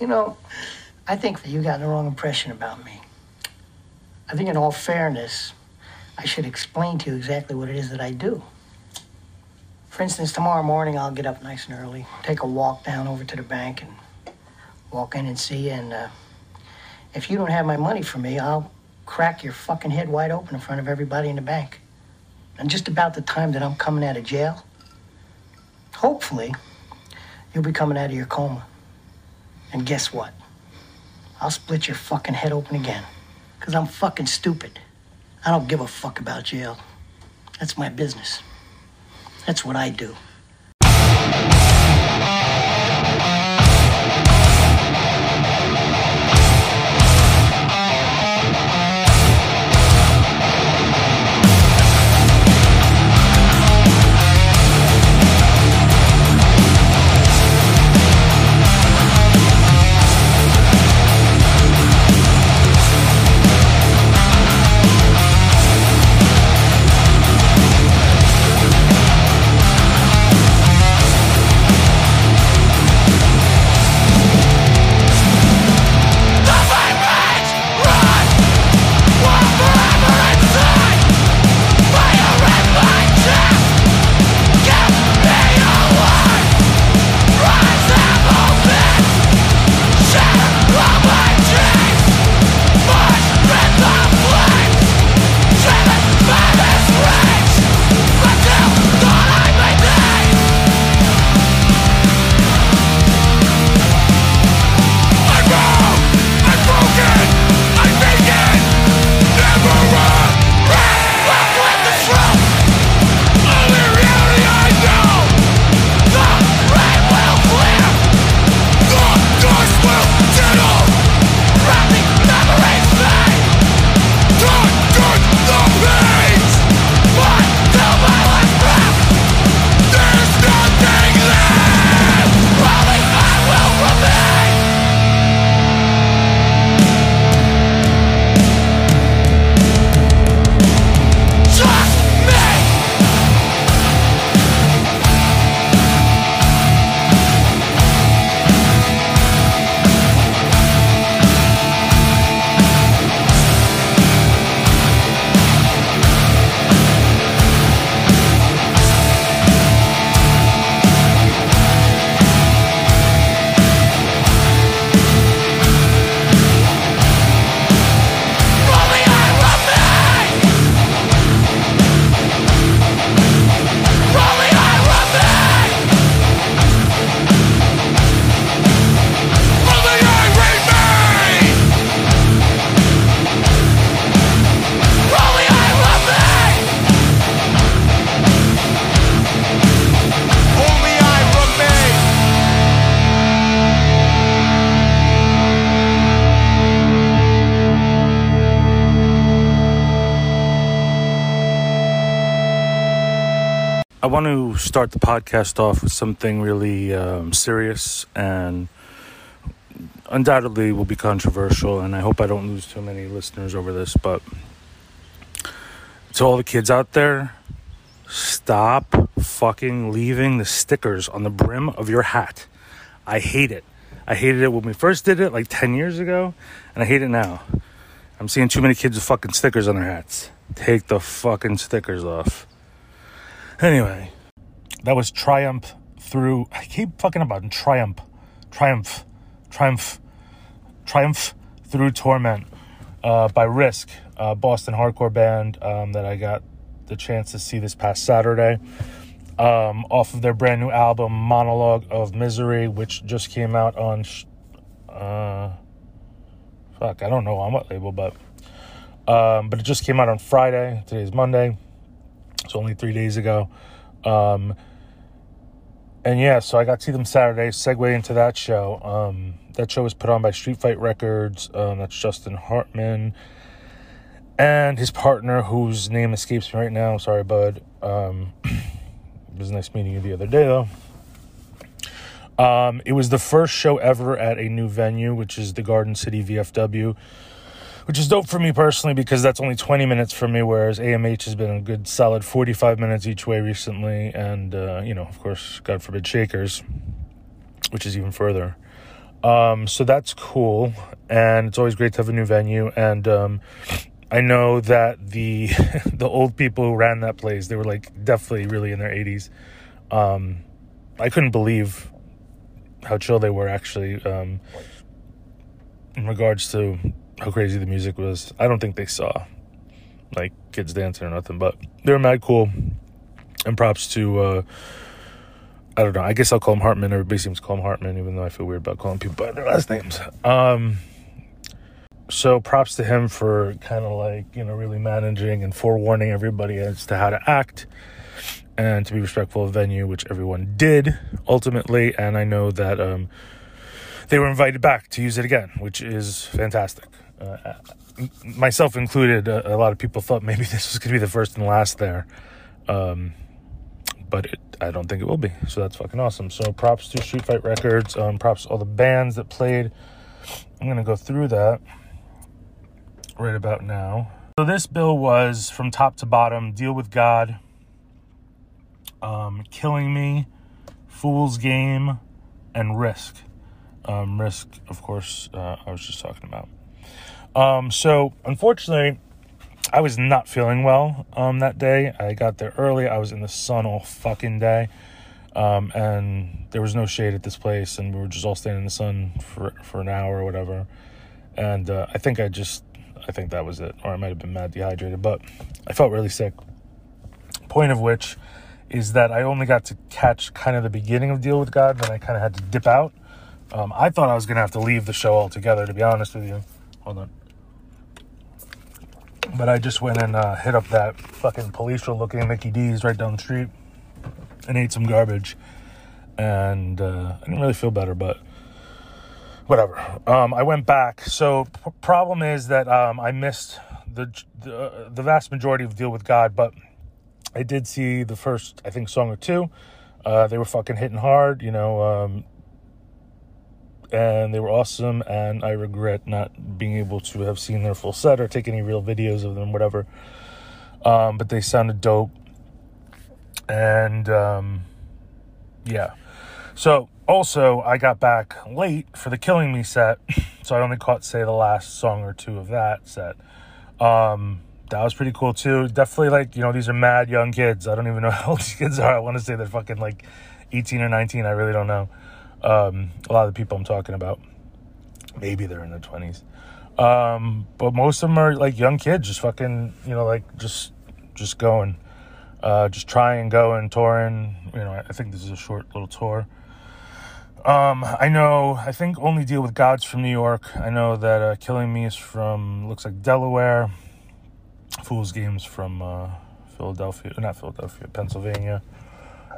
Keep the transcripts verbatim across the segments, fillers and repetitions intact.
You know, I think that you got the wrong impression about me. I think in all fairness, I should explain to you exactly what it is that I do. For instance, tomorrow morning, I'll get up nice and early, take a walk down over to the bank and walk in and see you. And uh, if you don't have my money for me, I'll crack your fucking head wide open in front of everybody in the bank. And just about the time that I'm coming out of jail, hopefully, you'll be coming out of your coma. And guess what? I'll split your fucking head open again. Because I'm fucking stupid. I don't give a fuck about jail. That's my business. That's what I do. I want to start the podcast off with something really um, serious and undoubtedly will be controversial, and I hope I don't lose too many listeners over this, but to all the kids out there, stop fucking leaving the stickers on the brim of your hat. I hate it. I hated it when we first did it like ten years ago, and I hate it now. I'm seeing too many kids with fucking stickers on their hats. Take the fucking stickers off. Anyway, that was Triumph through... I keep fucking about Triumph. Triumph. Triumph. Triumph Through Torment uh, by Risk, a Boston hardcore band um, that I got the chance to see this past Saturday um, off of their brand new album, Monologue of Misery, which just came out on... Sh- uh, fuck, I don't know on what label, but... Um, but it just came out on Friday. Today's Monday. It's only three days ago. Um, and yeah, so I got to see them Saturday. Segue into that show. Um, that show was put on by Street Fight Records. Um, that's Justin Hartman and his partner, whose name escapes me right now. Sorry, bud. Um, it was nice meeting you the other day, though. Um, it was the first show ever at a new venue, which is the Garden City V F W. Which is dope for me personally because that's only twenty minutes from me, whereas A M H has been a good solid forty-five minutes each way recently. And, uh, you know, of course, God forbid Shakers, which is even further. Um, so that's cool, and it's always great to have a new venue, and um, I know that the the old people who ran that place, they were like definitely really in their eighties. Um, I couldn't believe how chill they were actually um, in regards to how crazy the music was. I don't think they saw like kids dancing or nothing, but they were mad cool. And props to, uh, I don't know, I guess I'll call him Hartman. Everybody seems to call him Hartman, even though I feel weird about calling people by their last names. Um, so props to him for kind of like, you know, really managing and forewarning everybody as to how to act and to be respectful of venue, which everyone did ultimately. And I know that um, they were invited back to use it again, which is fantastic. Uh, myself included, a, a lot of people thought maybe this was going to be the first and last there. Um, but it, I don't think it will be. So that's fucking awesome. So props to Street Fight Records. Um, props to all the bands that played. I'm going to go through that right about now. So this bill was from top to bottom: Deal with God, um, Killing Me, Fool's Game, and Risk. Um, Risk, of course, uh, I was just talking about. Um, so unfortunately, I was not feeling well um, that day. I got there early. I was in the sun all fucking day. Um, and there was no shade at this place. And we were just all standing in the sun for for an hour or whatever. And uh, I think I just, I think that was it. Or I might have been mad dehydrated. But I felt really sick. Point of which is that I only got to catch kind of the beginning of Deal with God. Then I kind of had to dip out. Um, I thought I was going to have to leave the show altogether, to be honest with you. Hold on. But I just went and uh, hit up that fucking palatial-looking Mickey D's right down the street and ate some garbage. And uh, I didn't really feel better, but whatever. Um, I went back. So p- problem is that um, I missed the, the the vast majority of Deal with God, but I did see the first, I think, song or two. Uh, they were fucking hitting hard, you know, um, and they were awesome, and I regret not being able to have seen their full set or take any real videos of them, whatever. Um, but they sounded dope. And, um, yeah. So, also, I got back late for the Killing Me set, so I only caught, say, the last song or two of that set. Um, that was pretty cool, too. Definitely, like, you know, these are mad young kids. I don't even know how old these kids are. I want to say they're fucking, like, eighteen or nineteen. I really don't know. Um, a lot of the people I'm talking about, maybe they're in their twenties. Um, but most of them are like young kids, just fucking, you know, like just, just going, uh, just trying, going, touring. You know, I think this is a short little tour. Um, I know, I think only Deal with God's from New York. I know that, uh, Killing Me is from, looks like Delaware. Fool's Game's from, uh, Philadelphia, not Philadelphia, Pennsylvania.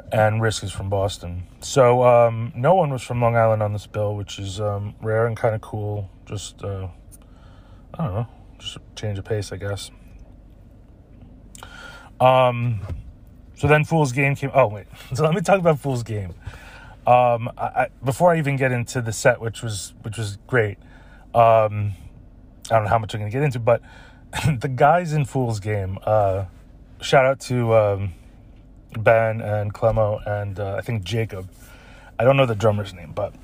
And Risk is from Boston. So um, no one was from Long Island on this bill, which is um, rare and kind of cool. Just, uh, I don't know, just a change of pace, I guess. Um, so then Fool's Game came. Oh, wait. So let me talk about Fool's Game. Um, I, I, before I even get into the set, which was which was great. Um, I don't know how much I'm going to get into, but the guys in Fool's Game, uh, shout out to... Um, Ben and Clemo and uh, I think Jacob. I don't know the drummer's name, but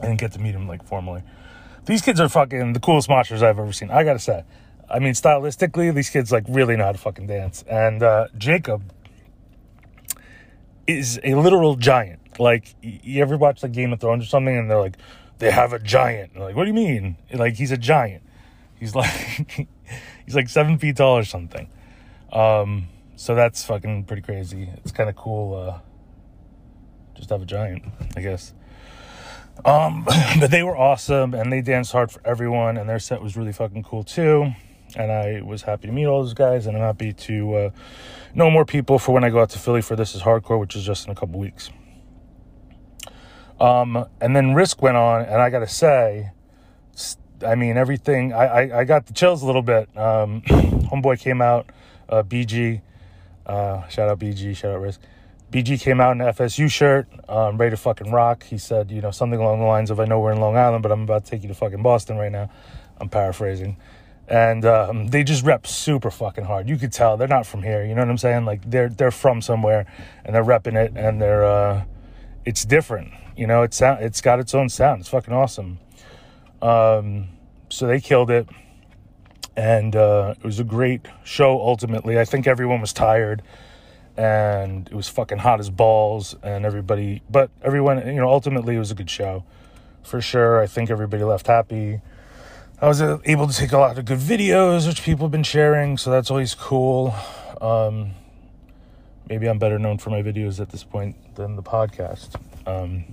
I didn't get to meet him like formally. These kids are fucking the coolest moshers I've ever seen, I gotta say. I mean, stylistically, these kids like really know how to fucking dance. And uh, Jacob is a literal giant. Like, you ever watch like Game of Thrones or something, and they're like, they have a giant. And like, what do you mean? And, like, he's a giant. He's like, he's like seven feet tall or something. Um. So that's fucking pretty crazy. It's kind of cool. Uh, just have a giant, I guess. Um, but they were awesome, and they danced hard for everyone, and their set was really fucking cool, too. And I was happy to meet all those guys, and I'm happy to uh, know more people for when I go out to Philly for This Is Hardcore, which is just in a couple weeks. Um, and then Risk went on, and I gotta say, I mean, everything... I, I, I got the chills a little bit. Um, homeboy came out, uh, B G... Uh, shout out B G, shout out Risk. B G came out in an F S U shirt, um, ready to fucking rock. He said, you know, something along the lines of, I know we're in Long Island, but I'm about to take you to fucking Boston right now. I'm paraphrasing. And um, they just rep super fucking hard. You could tell they're not from here, you know what I'm saying? Like, they're they're from somewhere, and they're repping it, and they're, uh, it's different. You know, it's it's got its own sound. It's fucking awesome. Um, so they killed it. And uh, it was a great show, ultimately. I think everyone was tired. And it was fucking hot as balls. And everybody... But everyone, you know, ultimately it was a good show. For sure. I think everybody left happy. I was able to take a lot of good videos, which people have been sharing. So that's always cool. Um, maybe I'm better known for my videos at this point than the podcast. Um,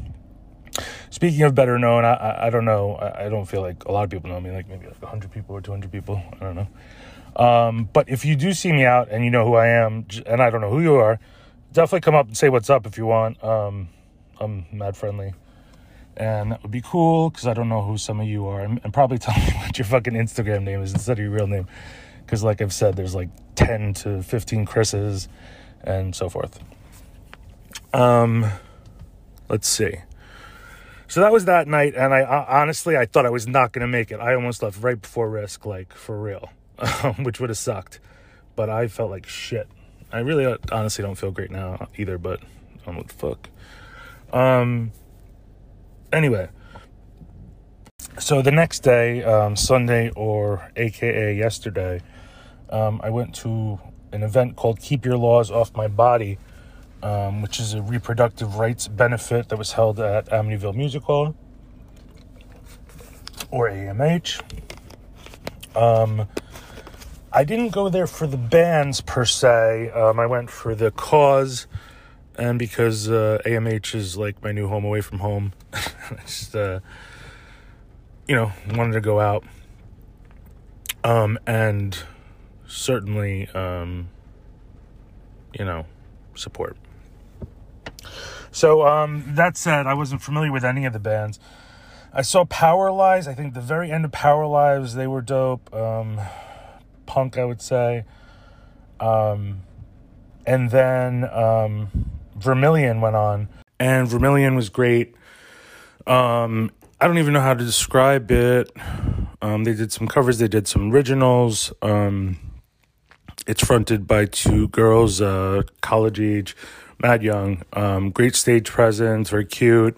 speaking of better known, I, I, I don't know. I, I don't feel like a lot of people know me. Like maybe like one hundred people or two hundred people. I don't know. Um, but if you do see me out and you know who I am, and I don't know who you are, definitely come up and say what's up if you want. Um, I'm mad friendly. And that would be cool, because I don't know who some of you are. And, and probably tell me what your fucking Instagram name is instead of your real name. Because like I've said, there's like ten to fifteen Chris's and so forth. Um, let's see. So that was that night, and I, I honestly, I thought I was not going to make it. I almost left right before Risk, like, for real. Um, which would have sucked. But I felt like shit. I really honestly don't feel great now either, but I don't know what the fuck. Um... Anyway, so the next day, um, Sunday, or a k a yesterday, um, I went to an event called Keep Your Laws Off My Body, um, which is a reproductive rights benefit that was held at Amityville Music Hall, or A M H. Um, I didn't go there for the bands, per se. Um, I went for the cause. And because uh, A M H is like my new home away from home, I just, uh, you know, wanted to go out. Um, and certainly, um, you know, support. So um, that said, I wasn't familiar with any of the bands. I saw Power Lives. I think the very end of Power Lives, they were dope. Um, punk, I would say. Um, and then... Um, Vermillion went on, and Vermillion was great. Um, I don't even know how to describe it. Um, they did some covers, they did some originals. Um, it's fronted by two girls, uh, college age, mad young. Um, great stage presence, very cute.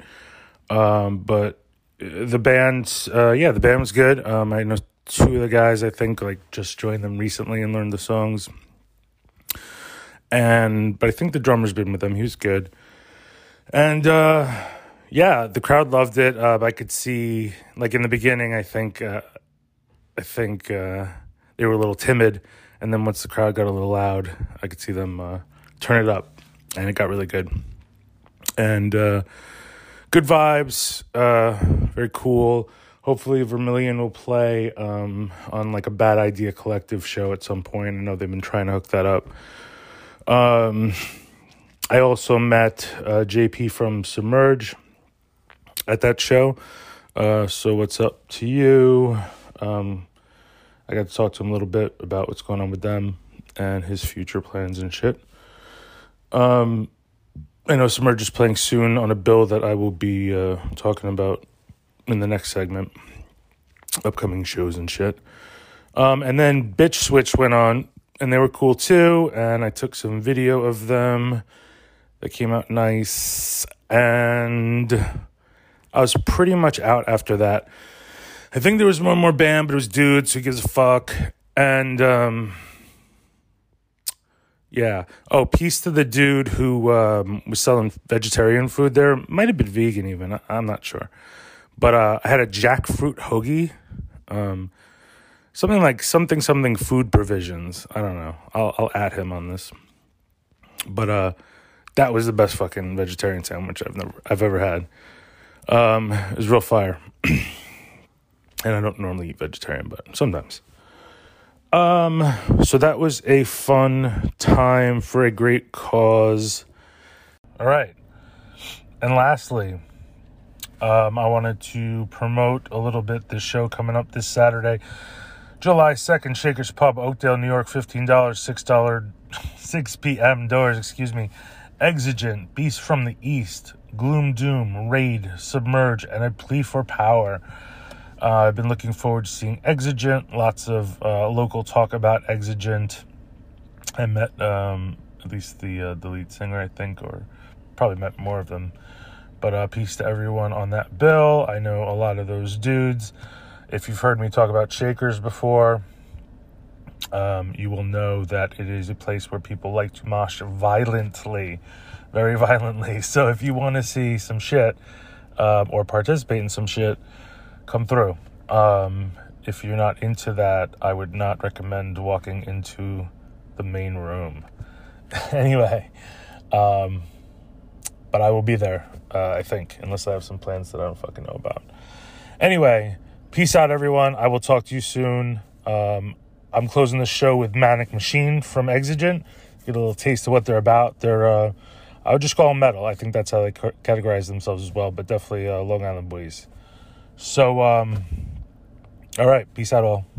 Um, but the band, uh, yeah, the band was good. Um, I know two of the guys, I think, like just joined them recently and learned the songs. And, but I think the drummer's been with them. He was good. And, uh, yeah, the crowd loved it. Uh, I could see, like, in the beginning, I think, uh, I think, uh, they were a little timid. And then once the crowd got a little loud, I could see them, uh, turn it up. And it got really good. And, uh, good vibes. Uh, very cool. Hopefully Vermillion will play, um, on, like, a Bad Idea Collective show at some point. I know they've been trying to hook that up. Um, I also met, uh, J P from Submerge at that show. Uh, so what's up to you? Um, I got to talk to him a little bit about what's going on with them and his future plans and shit. Um, I know Submerge is playing soon on a bill that I will be, uh, talking about in the next segment, upcoming shows and shit. Um, and then Bitch Switch went on. And they were cool, too, and I took some video of them that came out nice, and I was pretty much out after that. I think there was one more band, but it was dudes, who gives a fuck, and, um, yeah. Oh, peace to the dude who um, was selling vegetarian food there. Might have been vegan, even. I'm not sure. But uh, I had a jackfruit hoagie, um... Something like something, something food provisions. I don't know. I'll I'll add him on this. But uh, that was the best fucking vegetarian sandwich I've never I've ever had. Um, it was real fire. And I don't normally eat vegetarian, but sometimes. Um, so that was a fun time for a great cause. All right. And lastly, um, I wanted to promote a little bit this show coming up this Saturday. July second, Shakers Pub, Oakdale, New York, fifteen dollars, six dollars, six p.m. doors, excuse me. Exigent, Beast from the East, Gloom Doom, Raid, Submerge, and A Plea for Power. Uh, I've been looking forward to seeing Exigent. Lots of uh, local talk about Exigent. I met um, at least the, uh, the lead singer, I think, or probably met more of them. But uh, peace to everyone on that bill. I know a lot of those dudes. If you've heard me talk about Shakers before, um, you will know that it is a place where people like to mosh violently, very violently. So if you want to see some shit uh, or participate in some shit, come through. Um, if you're not into that, I would not recommend walking into the main room. Anyway, um, but I will be there, uh, I think, unless I have some plans that I don't fucking know about. Anyway, peace out, everyone. I will talk to you soon. Um, I'm closing the show with Manic Machine from Exigent. Get a little taste of what they're about. They're, uh, I would just call them metal. I think that's how they c- categorize themselves as well, but definitely uh, Long Island boys. So, um, all right, peace out all.